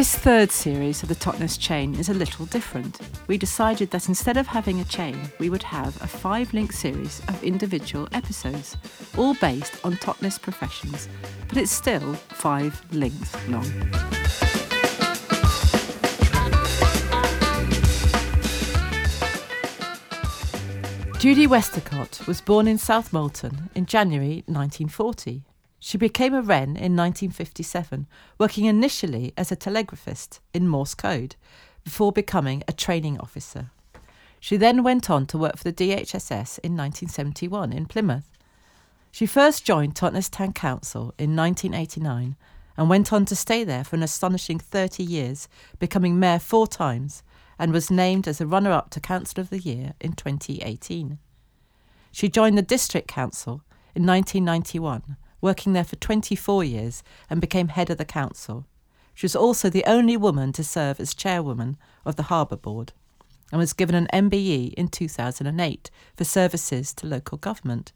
This third series of the Totnes chain is a little different. We decided that instead of having a chain, we would have a 5-link series of individual episodes, all based on Totnes professions, but it's still 5 links long. Judy Westacott was born in South Molton in January 1940. She became a Wren in 1957, working initially as a telegraphist in Morse code, before becoming a training officer. She then went on to work for the DHSS in 1971 in Plymouth. She first joined Totnes Town Council in 1989 and went on to stay there for an astonishing 30 years, becoming mayor 4 times, and was named as a runner-up to Council of the Year in 2018. She joined the District Council in 1991, working there for 24 years and became head of the council. She was also the only woman to serve as chairwoman of the Harbour Board and was given an MBE in 2008 for services to local government.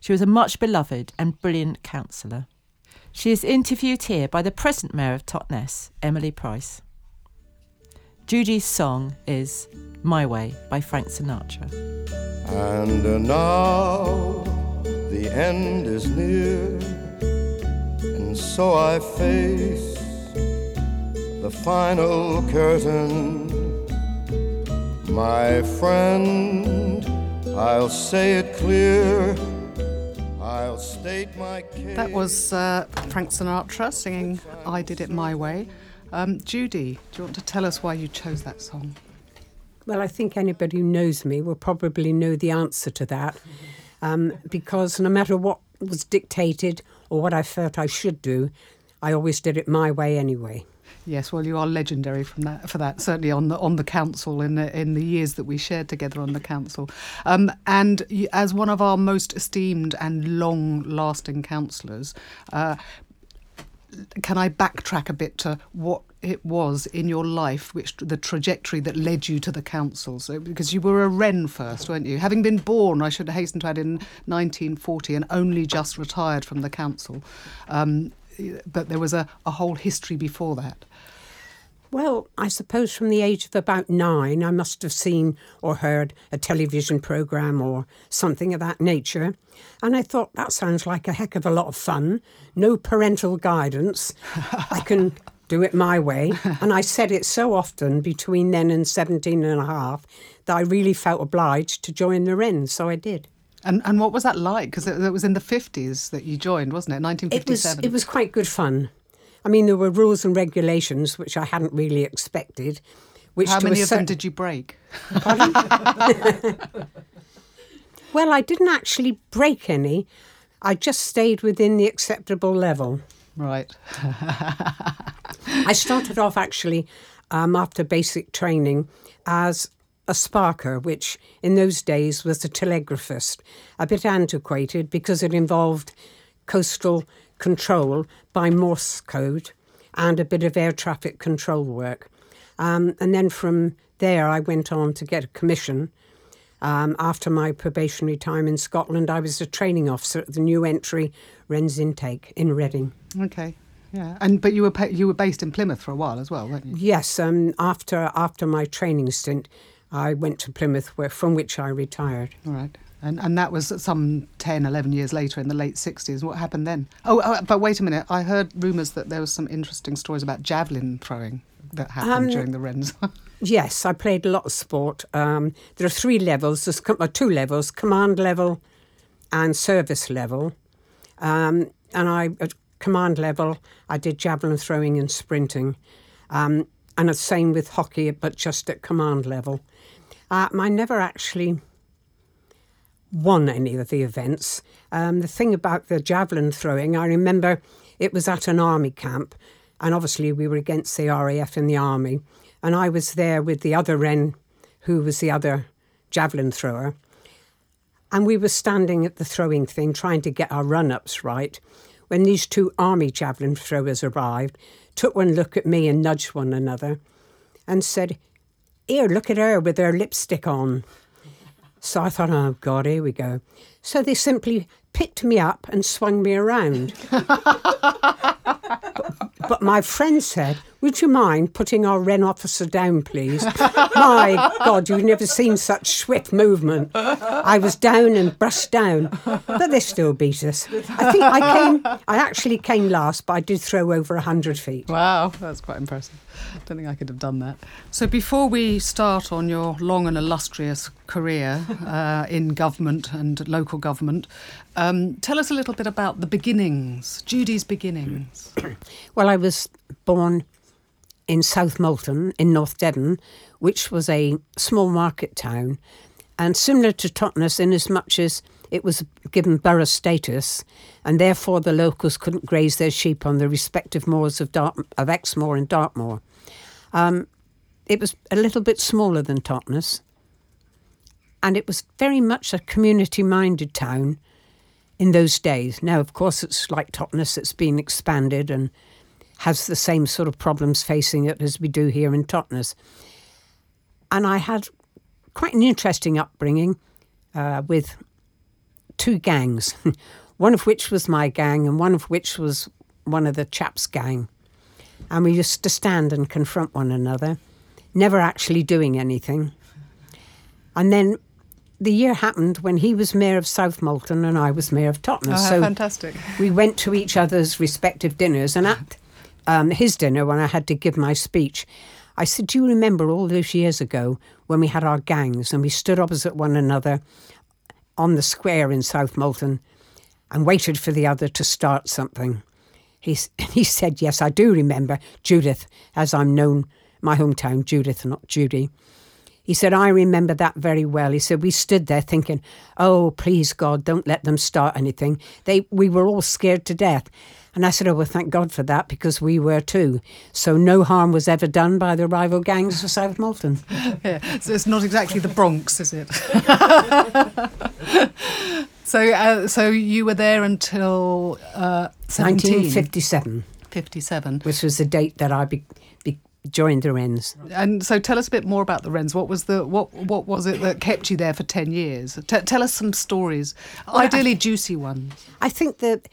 She was a much beloved and brilliant councillor. She is interviewed here by the present Mayor of Totnes, Emily Price. Judy's song is My Way by Frank Sinatra. And now the end is near, and so I face the final curtain. My friend, I'll say it clear, I'll state my case. That was Frank Sinatra singing I Did It My Way. Judy, do you want to tell us why you chose that song? Well, I think anybody who knows me will probably know the answer to that. Because no matter what was dictated or what I felt I should do, I always did it my way anyway. Yes, well, you are legendary for that, certainly on the council in the years that we shared together on the council. And as one of our most esteemed and long-lasting councillors, can I backtrack a bit to what it was in your life, which the trajectory that led you to the council? So, because you were a Wren first, weren't you? Having been born, I should hasten to add, in 1940 and only just retired from the council. But there was a whole history before that. Well, I suppose from the age of about 9, I must have seen or heard a television programme or something of that nature. And I thought, that sounds like a heck of a lot of fun. No parental guidance. I can do it my way. And I said it so often between then and 17 and a half that I really felt obliged to join the Wren, so I did. And what was that like? Because it was in the 50s that you joined, wasn't it? 1957. It was quite good fun. I mean, there were rules and regulations which I hadn't really expected. How many of them did you break? Well, I didn't actually break any. I just stayed within the acceptable level. Right. I started off actually after basic training as a sparker, which in those days was a telegraphist, a bit antiquated because it involved coastal control by Morse code and a bit of air traffic control work. And then from there I went on to get a commission. After my probationary time in Scotland, I was a training officer at the new entry Wren's Intake in Reading. Okay, yeah. But you were based in Plymouth for a while as well, weren't you? Yes, after my training stint, I went to Plymouth, from which I retired. All right. And that was some 10, 11 years later in the late 60s. What happened then? Oh, but wait a minute. I heard rumours that there was some interesting stories about javelin throwing that happened during the Wrens. Yes, I played a lot of sport. There are 3 levels. There's 2 levels, command level and service level. At command level, I did javelin throwing and sprinting. And the same with hockey, but just at command level. I never actually won any of the events. The thing about the javelin throwing, I remember it was at an army camp, and obviously we were against the RAF in the army, and I was there with the other Wren, who was the other javelin thrower, and we were standing at the throwing thing trying to get our run-ups right, when these 2 army javelin throwers arrived, took one look at me and nudged one another, and said, "Here, look at her with her lipstick on." So I thought, oh, God, here we go. So they simply picked me up and swung me around. But my friend said, would you mind putting our Wren officer down, please? My God, you've never seen such swift movement. I was down and brushed down, but they still beat us. I think I actually came last, but I did throw over 100 feet. Wow, that's quite impressive. I don't think I could have done that. So before we start on your long and illustrious career in government and local government, tell us a little bit about the beginnings, Judy's beginnings. Well, I was born in South Molton in North Devon, which was a small market town, and similar to Totnes in as much as it was given borough status, and therefore the locals couldn't graze their sheep on the respective moors of Exmoor and Dartmoor. It was a little bit smaller than Totnes, and it was very much a community-minded town in those days. Now, of course, it's like Totnes, it's been expanded and has the same sort of problems facing it as we do here in Totnes. And I had quite an interesting upbringing with two gangs, one of which was my gang and one of which was one of the chaps' gang. And we used to stand and confront one another, never actually doing anything. And then the year happened when he was mayor of South Molton and I was mayor of Totnes. Oh, so fantastic. We went to each other's respective dinners, and at his dinner, when I had to give my speech, I said, do you remember all those years ago when we had our gangs and we stood opposite one another on the square in South Molton and waited for the other to start something? He said, yes, I do remember, Judith, as I'm known, my hometown, Judith, not Judy. He said, I remember that very well. He said, we stood there thinking, oh, please, God, don't let them start anything. We were all scared to death. And I said, oh, well, thank God for that, because we were too. So no harm was ever done by the rival gangs of South Molton. Yeah, so it's not exactly the Bronx, is it? So you were there until 1957. 57. Which was the date that I joined the Wrens. And so tell us a bit more about the Wrens. What was what was it that kept you there for 10 years? Tell us some stories, ideally juicy ones. I think that,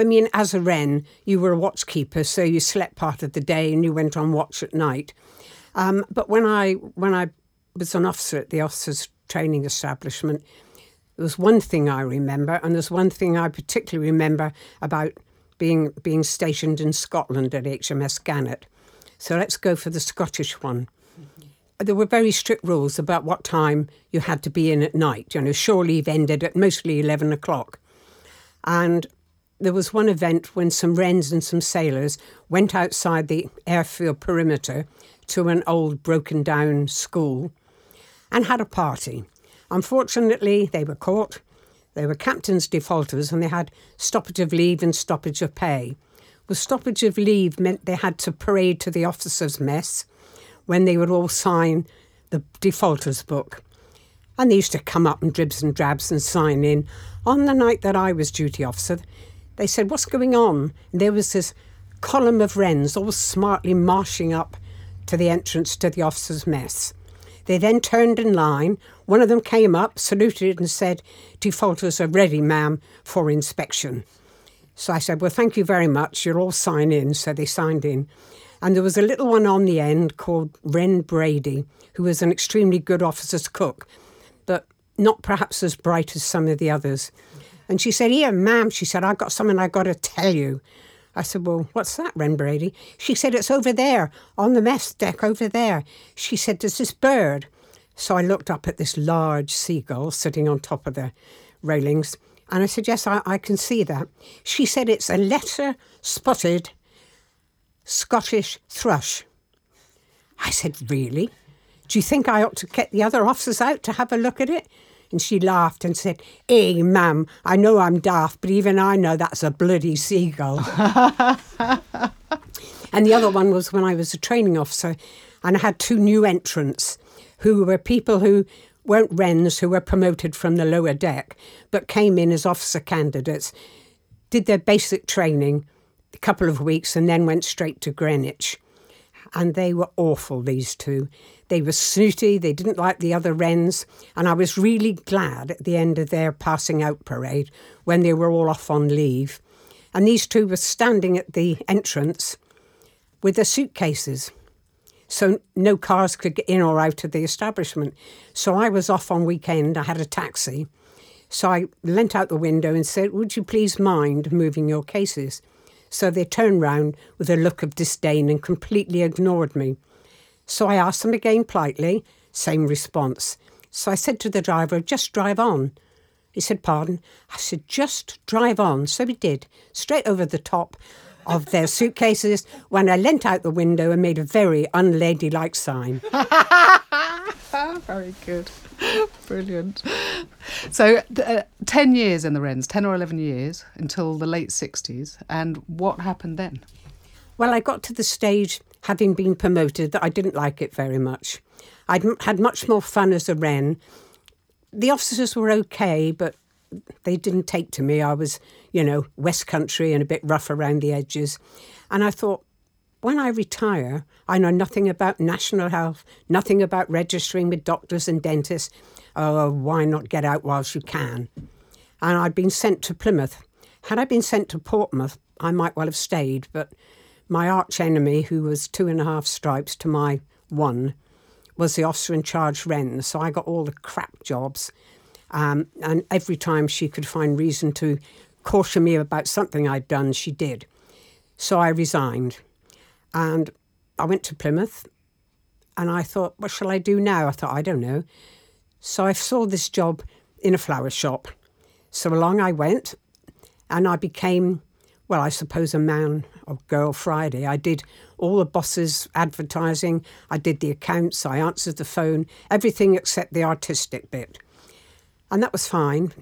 I mean, as a Wren, you were a watchkeeper, so you slept part of the day and you went on watch at night. But when I was an officer at the officers' training establishment, there was one thing I remember, and there's one thing I particularly remember about being stationed in Scotland at HMS Gannett. So let's go for the Scottish one. There were very strict rules about what time you had to be in at night. You know, shore leave ended at mostly 11 o'clock. And there was one event when some Wrens and some sailors went outside the airfield perimeter to an old broken-down school and had a party. Unfortunately, they were caught. They were captain's defaulters and they had stoppage of leave and stoppage of pay. The stoppage of leave meant they had to parade to the officers' mess when they would all sign the defaulters' book. And they used to come up in dribs and drabs and sign in. On the night that I was duty officer, they said, what's going on? And there was this column of Wrens all smartly marching up to the entrance to the officers' mess. They then turned in line. One of them came up, saluted and said, defaulters are ready, ma'am, for inspection. So I said, well, thank you very much. You'll all sign in. So they signed in. And there was a little one on the end called Wren Brady, who was an extremely good officer's cook, but not perhaps as bright as some of the others. And she said, here, ma'am, she said, I've got something I've got to tell you. I said, well, what's that, Wren Brady? She said, it's over there, on the mess deck over there. She said, there's this bird. So I looked up at this large seagull sitting on top of the railings. And I said, yes, I can see that. She said, it's a letter-spotted Scottish thrush. I said, really? Do you think I ought to get the other officers out to have a look at it? And she laughed and said, hey, ma'am, I know I'm daft, but even I know that's a bloody seagull. And the other one was when I was a training officer and I had two new entrants who were people who weren't Wrens, who were promoted from the lower deck, but came in as officer candidates, did their basic training a couple of weeks and then went straight to Greenwich. And they were awful, these two. They were snooty, they didn't like the other Wrens, and I was really glad at the end of their passing out parade when they were all off on leave. And these two were standing at the entrance with their suitcases. So no cars could get in or out of the establishment. So I was off on weekend. I had a taxi. So I leant out the window and said, "Would you please mind moving your cases?" So they turned round with a look of disdain and completely ignored me. So I asked them again politely, same response. So I said to the driver, "Just drive on." He said, "Pardon?" I said, "Just drive on." So he did, straight over the top of their suitcases, when I leant out the window and made a very unladylike sign. Very good. Brilliant. So 10 years in the Wrens, 10 or 11 years, until the late 60s. And what happened then? Well, I got to the stage, having been promoted, that I didn't like it very much. I'd had much more fun as a Wren. The officers were OK, but they didn't take to me. I was, you know, West Country and a bit rough around the edges. And I thought, when I retire, I know nothing about national health, nothing about registering with doctors and dentists. Oh, why not get out whilst you can? And I'd been sent to Plymouth. Had I been sent to Portsmouth, I might well have stayed, but my arch enemy, who was 2.5 stripes to my 1, was the officer in charge Wren, so I got all the crap jobs. And every time she could find reason to caution me about something I'd done, she did. So I resigned. And I went to Plymouth and I thought, what shall I do now? I thought, I don't know. So I saw this job in a flower shop. So along I went and I became, well, I suppose a man or girl Friday. I did all the bosses' advertising. I did the accounts. I answered the phone, everything except the artistic bit. And that was fine.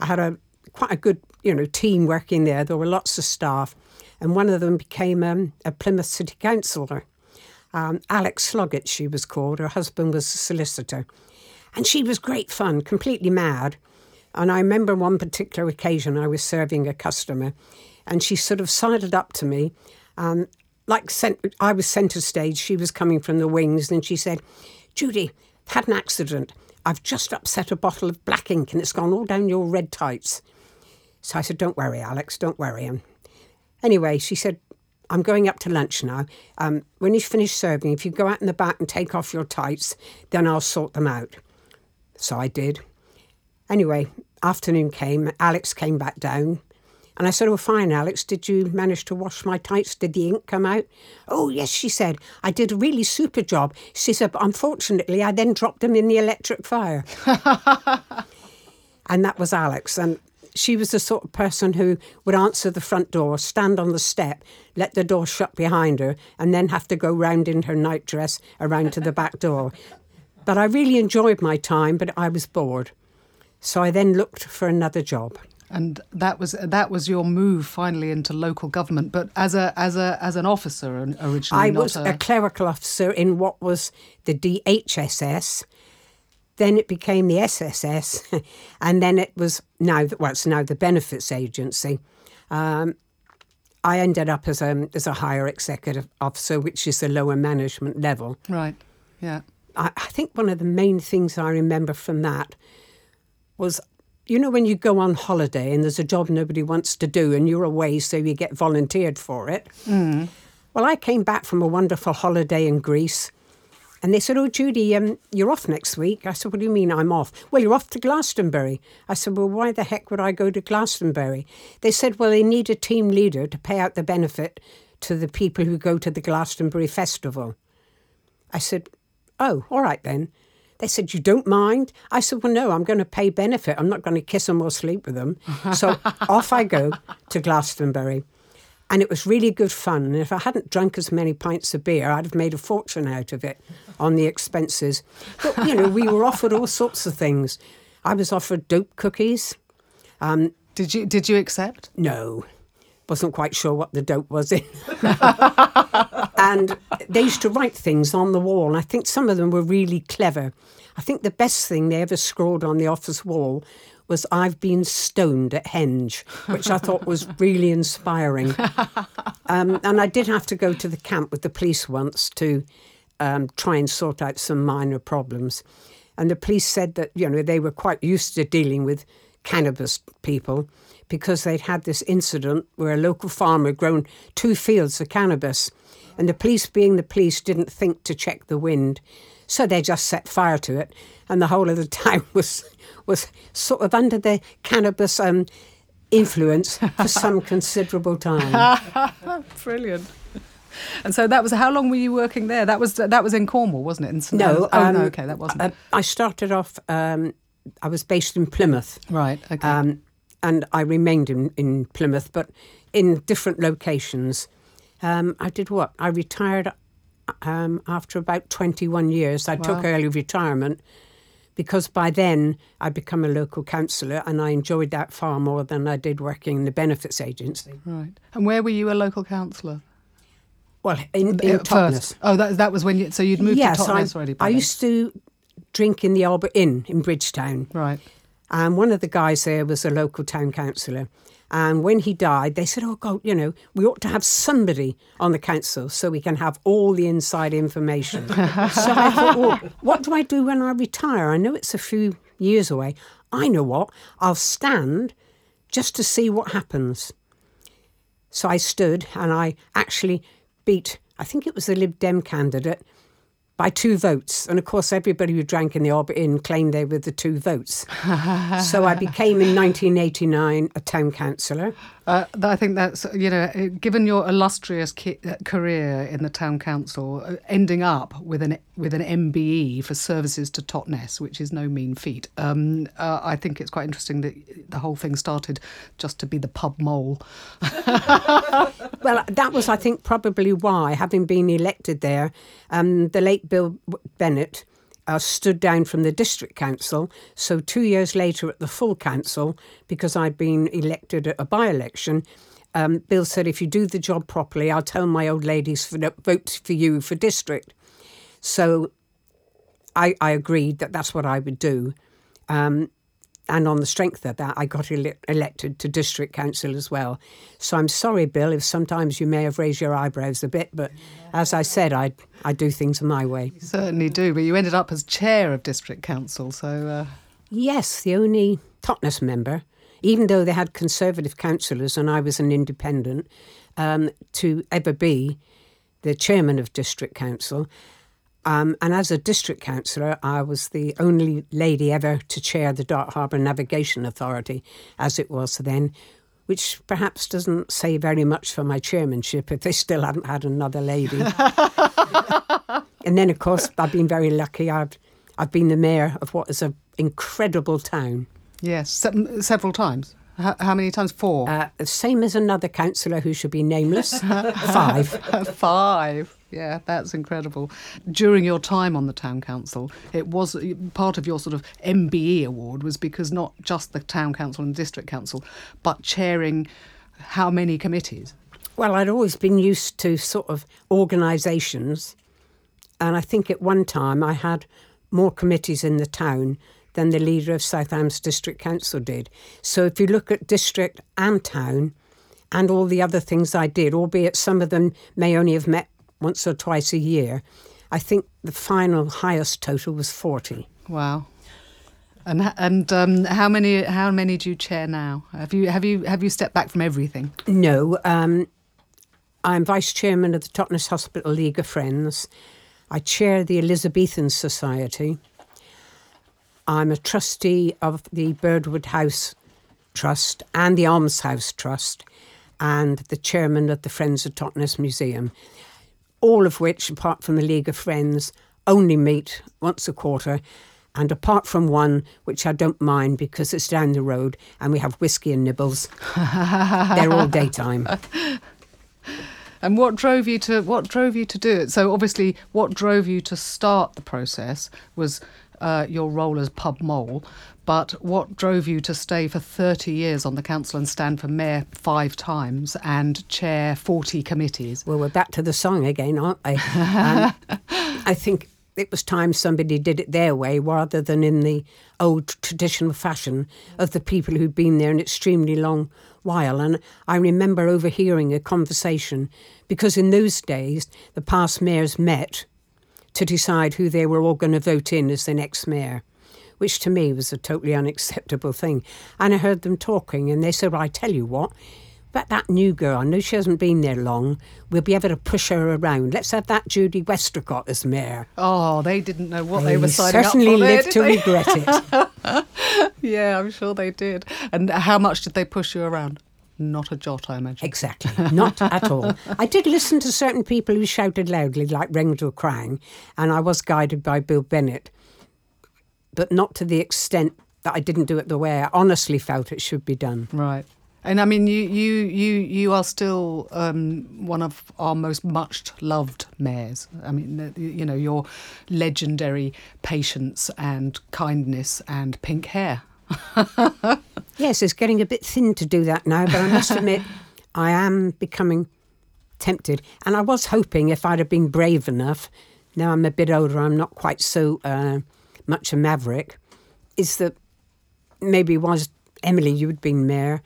I had quite a good, you know, team working there. There were lots of staff. And one of them became a Plymouth City Councillor. Alex Sloggett, she was called. Her husband was a solicitor. And she was great fun, completely mad. And I remember one particular occasion I was serving a customer and she sort of sidled up to me. I was centre stage, she was coming from the wings. And she said, "Judy, I've had an accident. I've just upset a bottle of black ink and it's gone all down your red tights." So I said, "Don't worry, Alex, don't worry." And anyway, she said, "I'm going up to lunch now. When you finish serving, if you go out in the back and take off your tights, then I'll sort them out." So I did. Anyway, afternoon came, Alex came back down. And I said, "Oh, fine, Alex, did you manage to wash my tights? Did the ink come out?" "Oh, yes," she said. "I did a really super job." She said, "But unfortunately, I then dropped them in the electric fire." And that was Alex. And she was the sort of person who would answer the front door, stand on the step, let the door shut behind her, and then have to go round in her nightdress around to the back door. But I really enjoyed my time, but I was bored. So I then looked for another job. And that was your move finally into local government, but as an officer originally. I was a clerical officer in what was the DHSS. Then it became the SSS, and then it was now the Benefits Agency. I ended up as a higher executive officer, which is the lower management level. Right. Yeah. I think one of the main things I remember from that was, you know, when you go on holiday and there's a job nobody wants to do and you're away, so you get volunteered for it. Mm. Well, I came back from a wonderful holiday in Greece and they said, "Oh, Judy, you're off next week." I said, "What do you mean I'm off?" "Well, you're off to Glastonbury." I said, "Well, why the heck would I go to Glastonbury?" They said, "Well, they need a team leader to pay out the benefit to the people who go to the Glastonbury Festival." I said, "Oh, all right then." They said, "You don't mind?" I said, "Well, no, I'm going to pay benefit. I'm not going to kiss them or sleep with them." So off I go to Glastonbury. And it was really good fun. And if I hadn't drunk as many pints of beer, I'd have made a fortune out of it on the expenses. But, you know, we were offered all sorts of things. I was offered dope cookies. Did you accept? No. Wasn't quite sure what the dope was in. And they used to write things on the wall. And I think some of them were really clever. I think the best thing they ever scrawled on the office wall was "I've been stoned at Henge," which I thought was really inspiring. And I did have to go to the camp with the police once to try and sort out some minor problems. And the police said that, you know, they were quite used to dealing with cannabis people, because they'd had this incident where a local farmer had grown 2 fields of cannabis, and the police, being the police, didn't think to check the wind, so they just set fire to it, and the whole of the town was sort of under the cannabis influence for some considerable time. Brilliant. And so that was, how long were you working there? That was in Cornwall, wasn't it? In St. No, okay, that wasn't. I started off. I was based in Plymouth, right? Okay, and I remained in Plymouth, but in different locations. I did what? I retired after about 21 years. I took early retirement because by then I'd become a local councillor, and I enjoyed that far more than I did working in the benefits agency. Right. And where were you a local councillor? Well, in Totnes. Oh, that was when you... So you'd moved to Totnes already? I used to drink in the Albert Inn in Bridgetown. Right. And one of the guys there was a local town councillor. And when he died, they said, oh, God, you know, we ought to have somebody on the council so we can have all the inside information. So I thought, well, what do I do when I retire? I know it's a few years away. I know what. I'll stand just to see what happens. So I stood, and I actually... beat, I think it was the Lib Dem candidate, by 2 votes. And of course, everybody who drank in the Albert Inn claimed they were the 2 votes. So I became in 1989 a town councillor. I think that's, you know, given your illustrious career in the town council, ending up with an MBE for services to Totnes, which is no mean feat. I think it's quite interesting that the whole thing started just to be the pub mole. Well, that was, I think, probably why, having been elected there, the late Bill Bennett stood down from the district council. So 2 years later at the full council, because I'd been elected at a by-election, Bill said, if you do the job properly, I'll tell my old ladies to vote for you for district. So I agreed that that's what I would do. And on the strength of that, I got elected to district council as well. So I'm sorry, Bill, if sometimes you may have raised your eyebrows a bit, but as I said, I do things my way. You certainly do, but you ended up as chair of district council, so... Yes, the only Totnes member, even though they had Conservative councillors and I was an independent, to ever be the chairman of district council. And as a district councillor, I was the only lady ever to chair the Dart Harbour Navigation Authority, as it was then, which perhaps doesn't say very much for my chairmanship if they still hadn't had another lady. And then, of course, I've been very lucky. I've been the mayor of what is an incredible town. Yes, several times. How many times? 4? Same as another councillor who should be nameless. 5. 5. Yeah, that's incredible. During your time on the town council, it was part of your sort of MBE award was because not just the town council and district council, but chairing how many committees? Well, I'd always been used to sort of organisations, and I think at one time I had more committees in the town than the leader of Southampton's district council did. So if you look at district and town and all the other things I did, albeit some of them may only have met once or twice a year, I think the final highest total was 40. Wow! And how many do you chair now? Have you stepped back from everything? No, I'm vice chairman of the Totnes Hospital League of Friends. I chair the Elizabethan Society. I'm a trustee of the Birdwood House Trust and the Almshouse Trust, and the chairman of the Friends of Totnes Museum. All of which, apart from the League of Friends, only meet once a quarter, and apart from one, which I don't mind because it's down the road and we have whiskey and nibbles. They're all daytime. And what drove you to do it? So obviously, what drove you to start the process was your role as pub mole, but what drove you to stay for 30 years on the council and stand for mayor 5 times and chair 40 committees? Well, we're back to the song again, aren't we? I think it was time somebody did it their way rather than in the old traditional fashion of the people who'd been there an extremely long while. And I remember overhearing a conversation, because in those days the past mayors met to decide who they were all going to vote in as the next mayor, which to me was a totally unacceptable thing. And I heard them talking and they said, well, I tell you what, but that new girl, I know she hasn't been there long, we'll be able to push her around. Let's have that Judy Westacott as mayor. Oh, they didn't know what they were signing up for. Certainly lived to regret it. Yeah, I'm sure they did. And how much did they push you around? Not a jot, I imagine. Exactly, not at all. I did listen to certain people who shouted loudly, like Wrengdell Krang, and I was guided by Bill Bennett, but not to the extent that I didn't do it the way I honestly felt it should be done. Right. And I mean, you are still one of our most much-loved mayors. I mean, you know, your legendary patience and kindness and pink hair. Yes, it's getting a bit thin to do that now, but I must admit, I am becoming tempted. And I was hoping if I'd have been brave enough, now I'm a bit older, I'm not quite so much a maverick, is that maybe was Emily, you'd been mayor,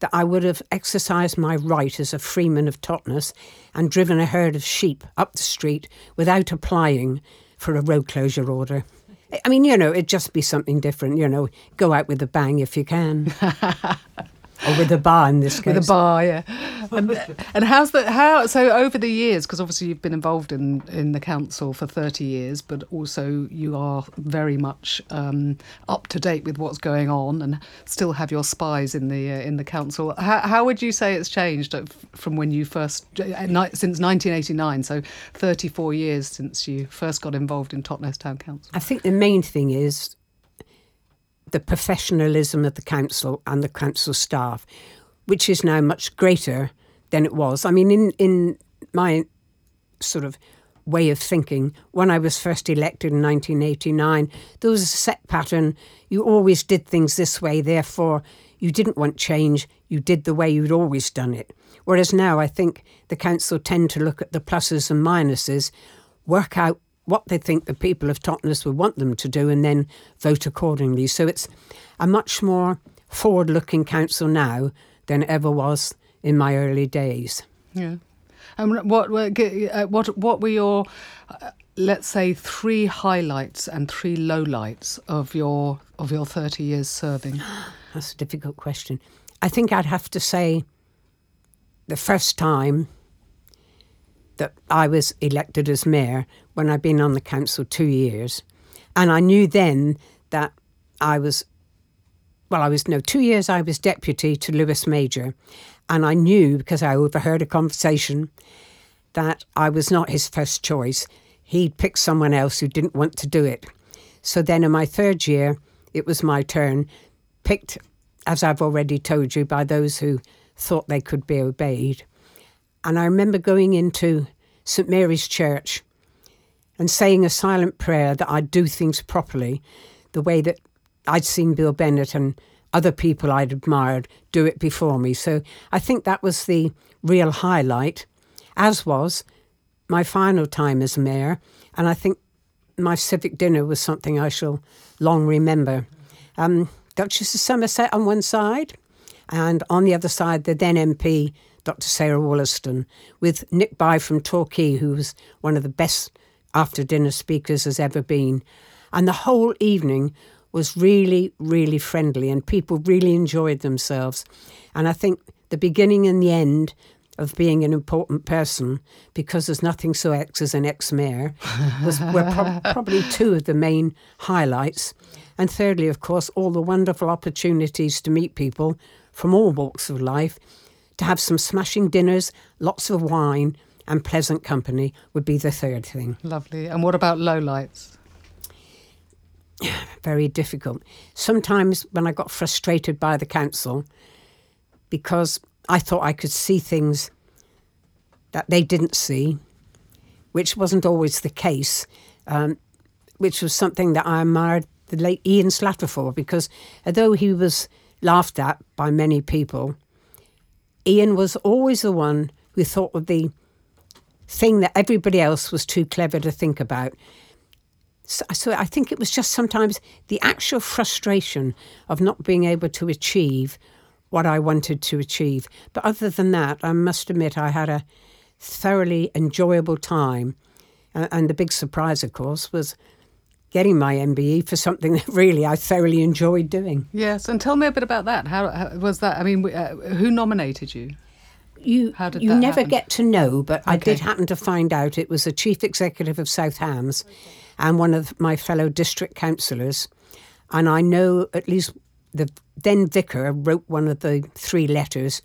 that I would have exercised my right as a freeman of Totnes and driven a herd of sheep up the street without applying for a road closure order. I mean, you know, it'd just be something different, you know, go out with a bang if you can. Or with a bar in this case. With a bar, yeah. And so over the years, because obviously you've been involved in the council for 30 years, but also you are very much up to date with what's going on and still have your spies in the council. How would you say it's changed from when you first, since 1989, so 34 years since you first got involved in Totnes Town Council? I think the main thing is the professionalism of the council and the council staff, which is now much greater than it was. I mean, in my sort of way of thinking, when I was first elected in 1989, there was a set pattern. You always did things this way, therefore you didn't want change. You did the way you'd always done it. Whereas now I think the council tend to look at the pluses and minuses, work out what they think the people of Totnes would want them to do and then vote accordingly. So it's a much more forward-looking council now than it ever was in my early days. Yeah. And what were your, let's say, three highlights and three lowlights of your 30 years serving? That's a difficult question. I think I'd have to say the first time that I was elected as mayor when I'd been on the council 2 years. And I knew then that I was 2 years I was deputy to Lewis Major. And I knew, because I overheard a conversation, that I was not his first choice. He picked someone else who didn't want to do it. So then in my third year, it was my turn, picked, as I've already told you, by those who thought they could be obeyed. And I remember going into St Mary's Church and saying a silent prayer that I'd do things properly, the way that I'd seen Bill Bennett and other people I'd admired do it before me. So I think that was the real highlight, as was my final time as mayor. And I think my civic dinner was something I shall long remember. Duchess of Somerset on one side, and on the other side, the then MP, Dr. Sarah Wollaston, with Nick Bye from Torquay, who was one of the best after-dinner speakers has ever been. And the whole evening was really, really friendly and people really enjoyed themselves. And I think the beginning and the end of being an important person, because there's nothing so ex as an ex-mayor, were probably two of the main highlights. And thirdly, of course, all the wonderful opportunities to meet people from all walks of life, to have some smashing dinners, lots of wine and pleasant company would be the third thing. Lovely. And what about lowlights? Very difficult. Sometimes when I got frustrated by the council because I thought I could see things that they didn't see, which wasn't always the case, which was something that I admired the late Ian Slatter for, because although he was laughed at by many people, Ian was always the one who thought of the thing that everybody else was too clever to think about. So I think it was just sometimes the actual frustration of not being able to achieve what I wanted to achieve. But other than that, I must admit I had a thoroughly enjoyable time. And the big surprise, of course, was getting my MBE for something that really I thoroughly enjoyed doing. Yes, and tell me a bit about that. How was that? I mean, who nominated you? You never happen? Get to know, but okay. I did happen to find out it was the chief executive of South Hams and one of my fellow district councillors. And I know at least the then vicar wrote one of the three letters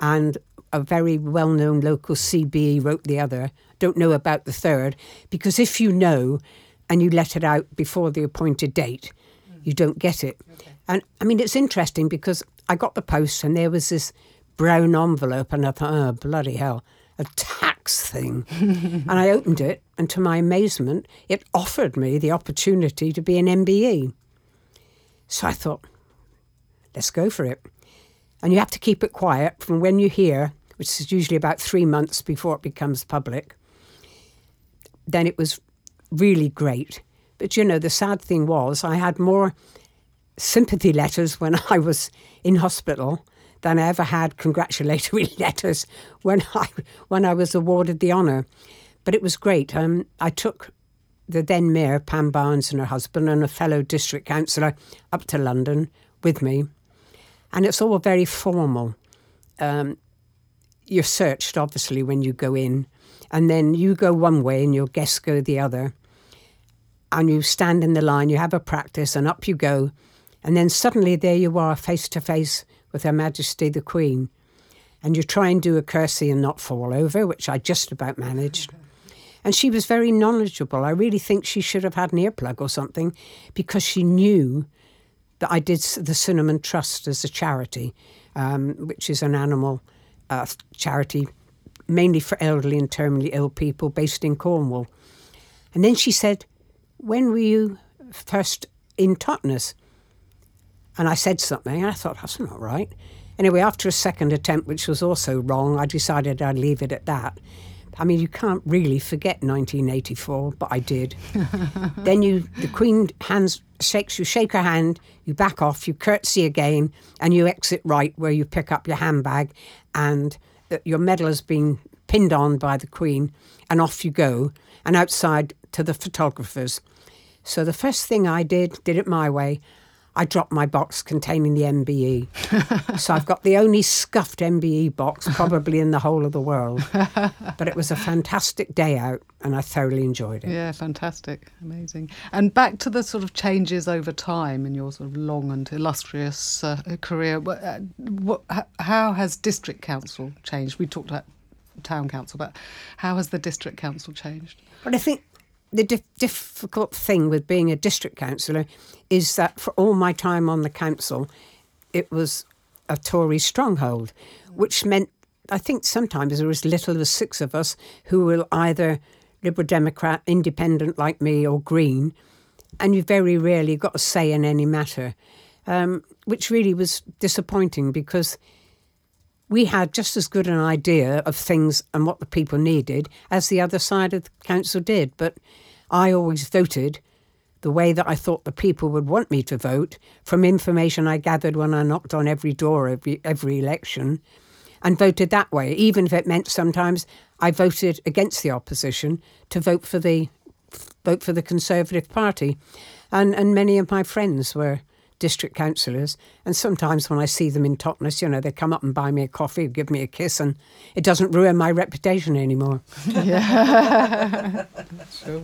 and a very well-known local CBE wrote the other. Don't know about the third, because if you know and you let it out before the appointed date, you don't get it. Okay. And I mean, it's interesting because I got the post and there was this brown envelope and I thought, oh, bloody hell, a tax thing. And I opened it and to my amazement, it offered me the opportunity to be an MBE. So I thought, let's go for it. And you have to keep it quiet from when you hear, which is usually about 3 months before it becomes public. Then it was really great. But, you know, the sad thing was I had more sympathy letters when I was in hospital than I ever had congratulatory letters when I was awarded the honour. But it was great. I took the then mayor, Pam Barnes, and her husband and a fellow district councillor up to London with me. And it's all very formal. You're searched, obviously, when you go in. And then you go one way and your guests go the other. And you stand in the line, you have a practice, and up you go. And then suddenly there you are, face to face with Her Majesty the Queen. And you try and do a curtsy and not fall over, which I just about managed. And she was very knowledgeable. I really think she should have had an earplug or something because she knew that I did the Cinnamon Trust as a charity, which is an animal charity mainly for elderly and terminally ill people based in Cornwall. And then she said, when were you first in Totnes? And I said something, and I thought, that's not right. Anyway, after a second attempt, which was also wrong, I decided I'd leave it at that. I mean, you can't really forget 1984, but I did. Then the Queen shake her hand, you back off, you curtsy again, and you exit right where you pick up your handbag, and your medal has been pinned on by the Queen, and off you go, and outside to the photographers. So the first thing I did it my way, I dropped my box containing the MBE. So I've got the only scuffed MBE box probably in the whole of the world. But it was a fantastic day out and I thoroughly enjoyed it. Yeah, fantastic. Amazing. And back to the sort of changes over time in your sort of long and illustrious career. How has district council changed? We talked about town council, but how has the district council changed? Well, I think the difficult thing with being a district councillor is that for all my time on the council, it was a Tory stronghold, which meant I think sometimes there was little as 6 of us who were either Liberal Democrat, Independent like me, or Green, and you very rarely got a say in any matter, which really was disappointing because we had just as good an idea of things and what the people needed as the other side of the council did. But I always voted the way that I thought the people would want me to vote from information I gathered when I knocked on every door every election and voted that way, even if it meant sometimes I voted against the opposition to vote for the Conservative Party. And many of my friends were district councillors, and sometimes when I see them in Totnes, you know, they come up and buy me a coffee, give me a kiss, and it doesn't ruin my reputation anymore. Yeah, sure.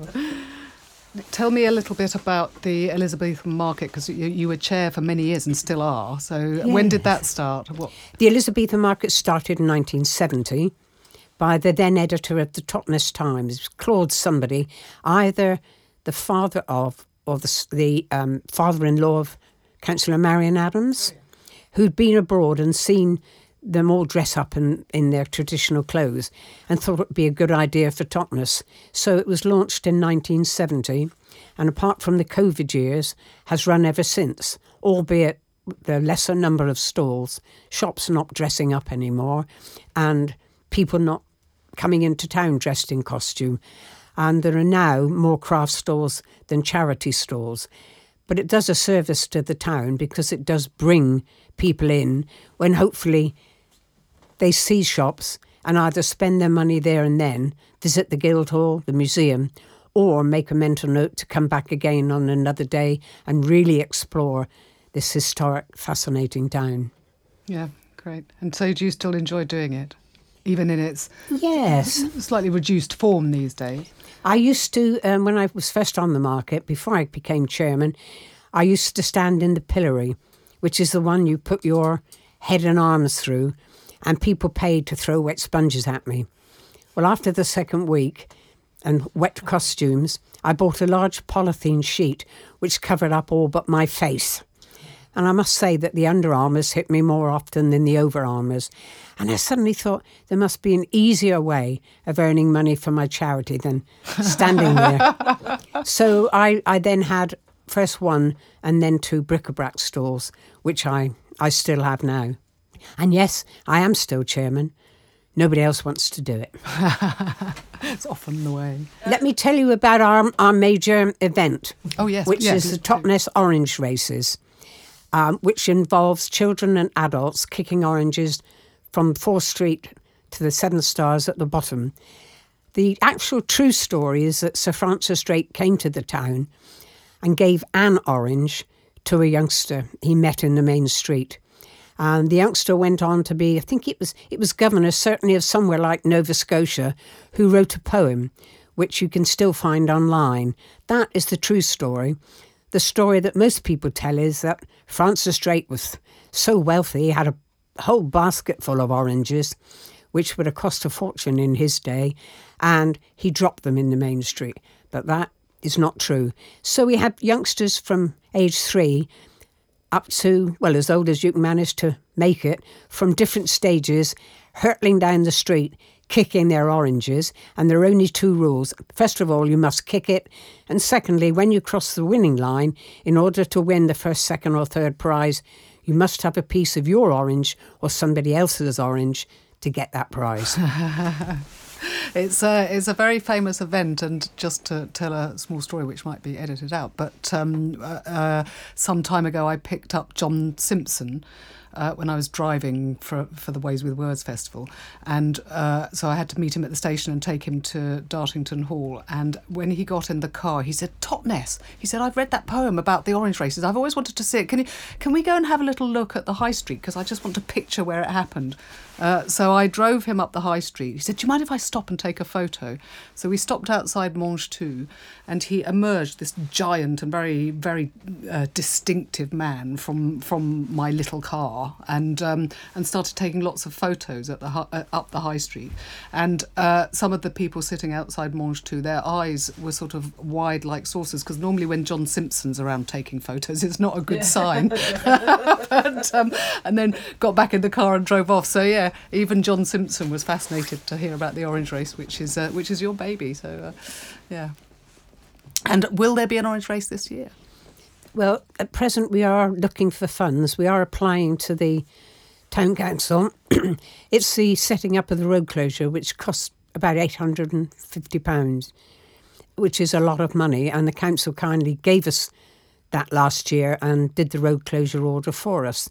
Tell me a little bit about the Elizabethan market, because you were chair for many years and still are, so yes. When did that start? The Elizabethan market started in 1970 by the then editor of the Totnes Times, Claude somebody, either the father of or the father-in-law of Councillor Marion Adams, who'd been abroad and seen them all dress up in their traditional clothes and thought it would be a good idea for Totnes. So it was launched in 1970 and apart from the COVID years, has run ever since, albeit the lesser number of stalls, shops not dressing up anymore and people not coming into town dressed in costume. And there are now more craft stores than charity stores. But it does a service to the town because it does bring people in when hopefully they see shops and either spend their money there and then, visit the Guildhall, the museum, or make a mental note to come back again on another day and really explore this historic, fascinating town. Yeah, great. And so do you still enjoy doing it, even in its slightly reduced form these days? I used to, when I was first on the market, before I became chairman, I used to stand in the pillory, which is the one you put your head and arms through, and people paid to throw wet sponges at me. Well, after the second week and wet costumes, I bought a large polythene sheet which covered up all but my face. And I must say that the underarmers hit me more often than the overarmers. And I suddenly thought there must be an easier way of earning money for my charity than standing there. So I then had first one and then two bric-a-brac stalls, which I still have now. And yes, I am still chairman. Nobody else wants to do it. It's often the way. Let me tell you about our major event, which is the Totnes Orange Races, which involves children and adults kicking oranges from 4th Street to the Seven Stars at the bottom. The actual true story is that Sir Francis Drake came to the town and gave an orange to a youngster he met in the main street. And the youngster went on to be, I think it was governor, certainly of somewhere like Nova Scotia, who wrote a poem, which you can still find online. That is the true story. The story that most people tell is that Francis Drake was so wealthy, he had a whole basket full of oranges, which would have cost a fortune in his day, and he dropped them in the main street. But that is not true. So we had youngsters from age 3 up to, well, as old as you can manage to make it, from different stages, hurtling down the street, kicking their oranges. And there are only two rules. First of all, you must kick it. And secondly, when you cross the winning line, in order to win the first, second or third prize, you must have a piece of your orange or somebody else's orange to get that prize. It's a very famous event, and just to tell a small story which might be edited out, but some time ago I picked up John Simpson when I was driving for the Ways With Words Festival, and so I had to meet him at the station and take him to Dartington Hall. And when he got in the car, he said, "Totnes," he said, "I've read that poem about the orange races. I've always wanted to see it. Can we go and have a little look at the High Street, because I just want to picture where it happened." So I drove him up the High Street. He said, "Do you mind if I stop and take a photo?" So we stopped outside Mange Tout, and he emerged, this giant and very, very distinctive man from my little car, and started taking lots of photos at up the High Street. And some of the people sitting outside Mange Tout, their eyes were sort of wide like saucers, because normally when John Simpson's around taking photos, it's not a good sign. But, and then got back in the car and drove off. So yeah. Even John Simpson was fascinated to hear about the orange race, which is your baby. So, yeah. And will there be an orange race this year? Well, at present we are looking for funds. We are applying to the town council. It's the setting up of the road closure, which costs about £850, which is a lot of money. And the council kindly gave us that last year and did the road closure order for us.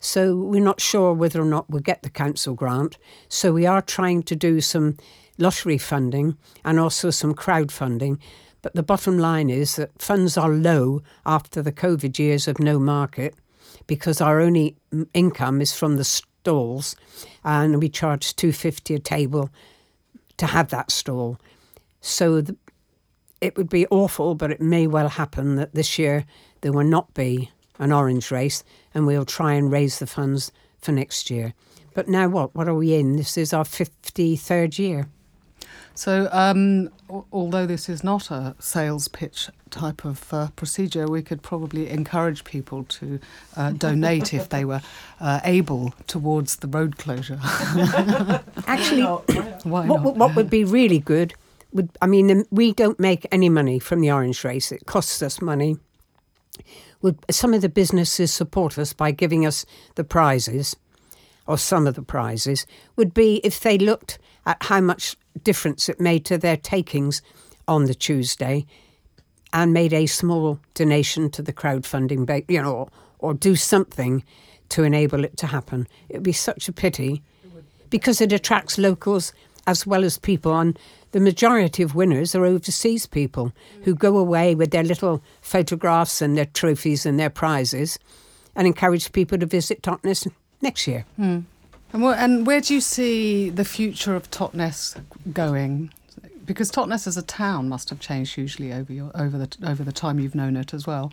So we're not sure whether or not we'll get the council grant. So we are trying to do some lottery funding and also some crowdfunding. But the bottom line is that funds are low after the COVID years of no market, because our only income is from the stalls, and we charge £2.50 a table to have that stall. So it would be awful, but it may well happen that this year there will not be an orange race, and we'll try and raise the funds for next year. But now what are we in? This is our 53rd year. So although this is not a sales pitch type of procedure, we could probably encourage people to donate if they were able towards the road closure. Actually, what would be really good, we don't make any money from the orange race. It costs us money. Some of the businesses support us by giving us the prizes, or some of the prizes, would be if they looked at how much difference it made to their takings on the Tuesday and made a small donation to the crowdfunding, or do something to enable it to happen. It would be such a pity, because it attracts locals as well as people on, the majority of winners are overseas people who go away with their little photographs and their trophies and their prizes and encourage people to visit Totnes next year. Mm. And where do you see the future of Totnes going? Because Totnes as a town must have changed hugely over the time you've known it as well.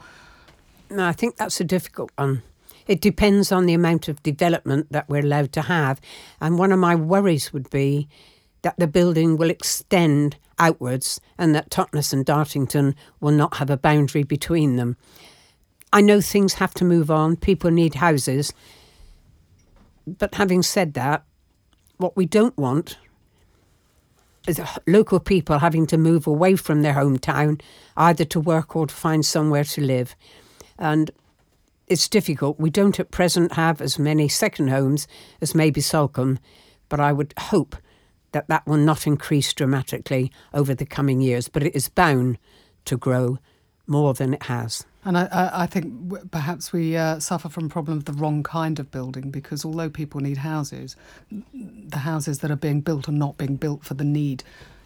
No, I think that's a difficult one. It depends on the amount of development that we're allowed to have. And one of my worries would be that the building will extend outwards and that Totnes and Dartington will not have a boundary between them. I know things have to move on. People need houses. But having said that, what we don't want is local people having to move away from their hometown, either to work or to find somewhere to live. And it's difficult. We don't at present have as many second homes as maybe Sulcombe, but I would hope that that will not increase dramatically over the coming years. But it is bound to grow more than it has. And I think perhaps we suffer from a problem of the wrong kind of building, because although people need houses, the houses that are being built are not being built for the need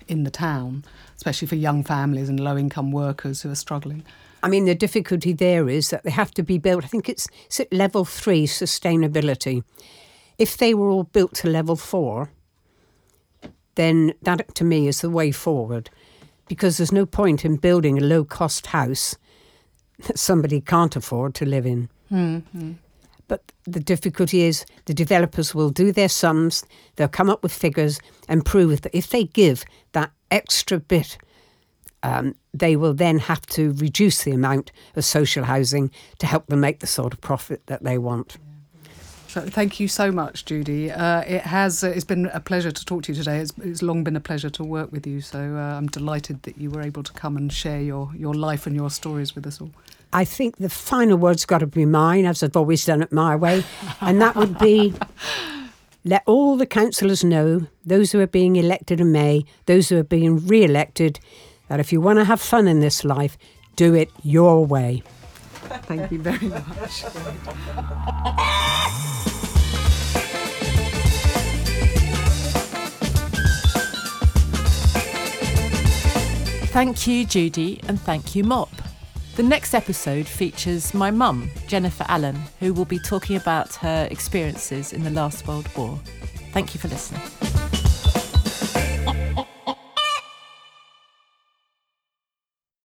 in the town, especially for young families and low-income workers who are struggling. I mean, the difficulty there is that they have to be built, I think it's at level 3 sustainability. If they were all built to level 4, then that to me is the way forward, because there's no point in building a low-cost house that somebody can't afford to live in. Mm-hmm. But the difficulty is the developers will do their sums, they'll come up with figures and prove that if they give that extra bit, they will then have to reduce the amount of social housing to help them make the sort of profit that they want. So thank you so much, Judy. It's been a pleasure to talk to you today. It's long been a pleasure to work with you. So I'm delighted that you were able to come and share your life and your stories with us all. I think the final word's got to be mine, as I've always done it my way. And that would be, let all the councillors know, those who are being elected in May, those who are being re-elected, that if you want to have fun in this life, do it your way. Thank you very much. Thank you, Judy, and thank you, Mop. The next episode features my mum, Jennifer Allen, who will be talking about her experiences in the last World War. Thank you for listening.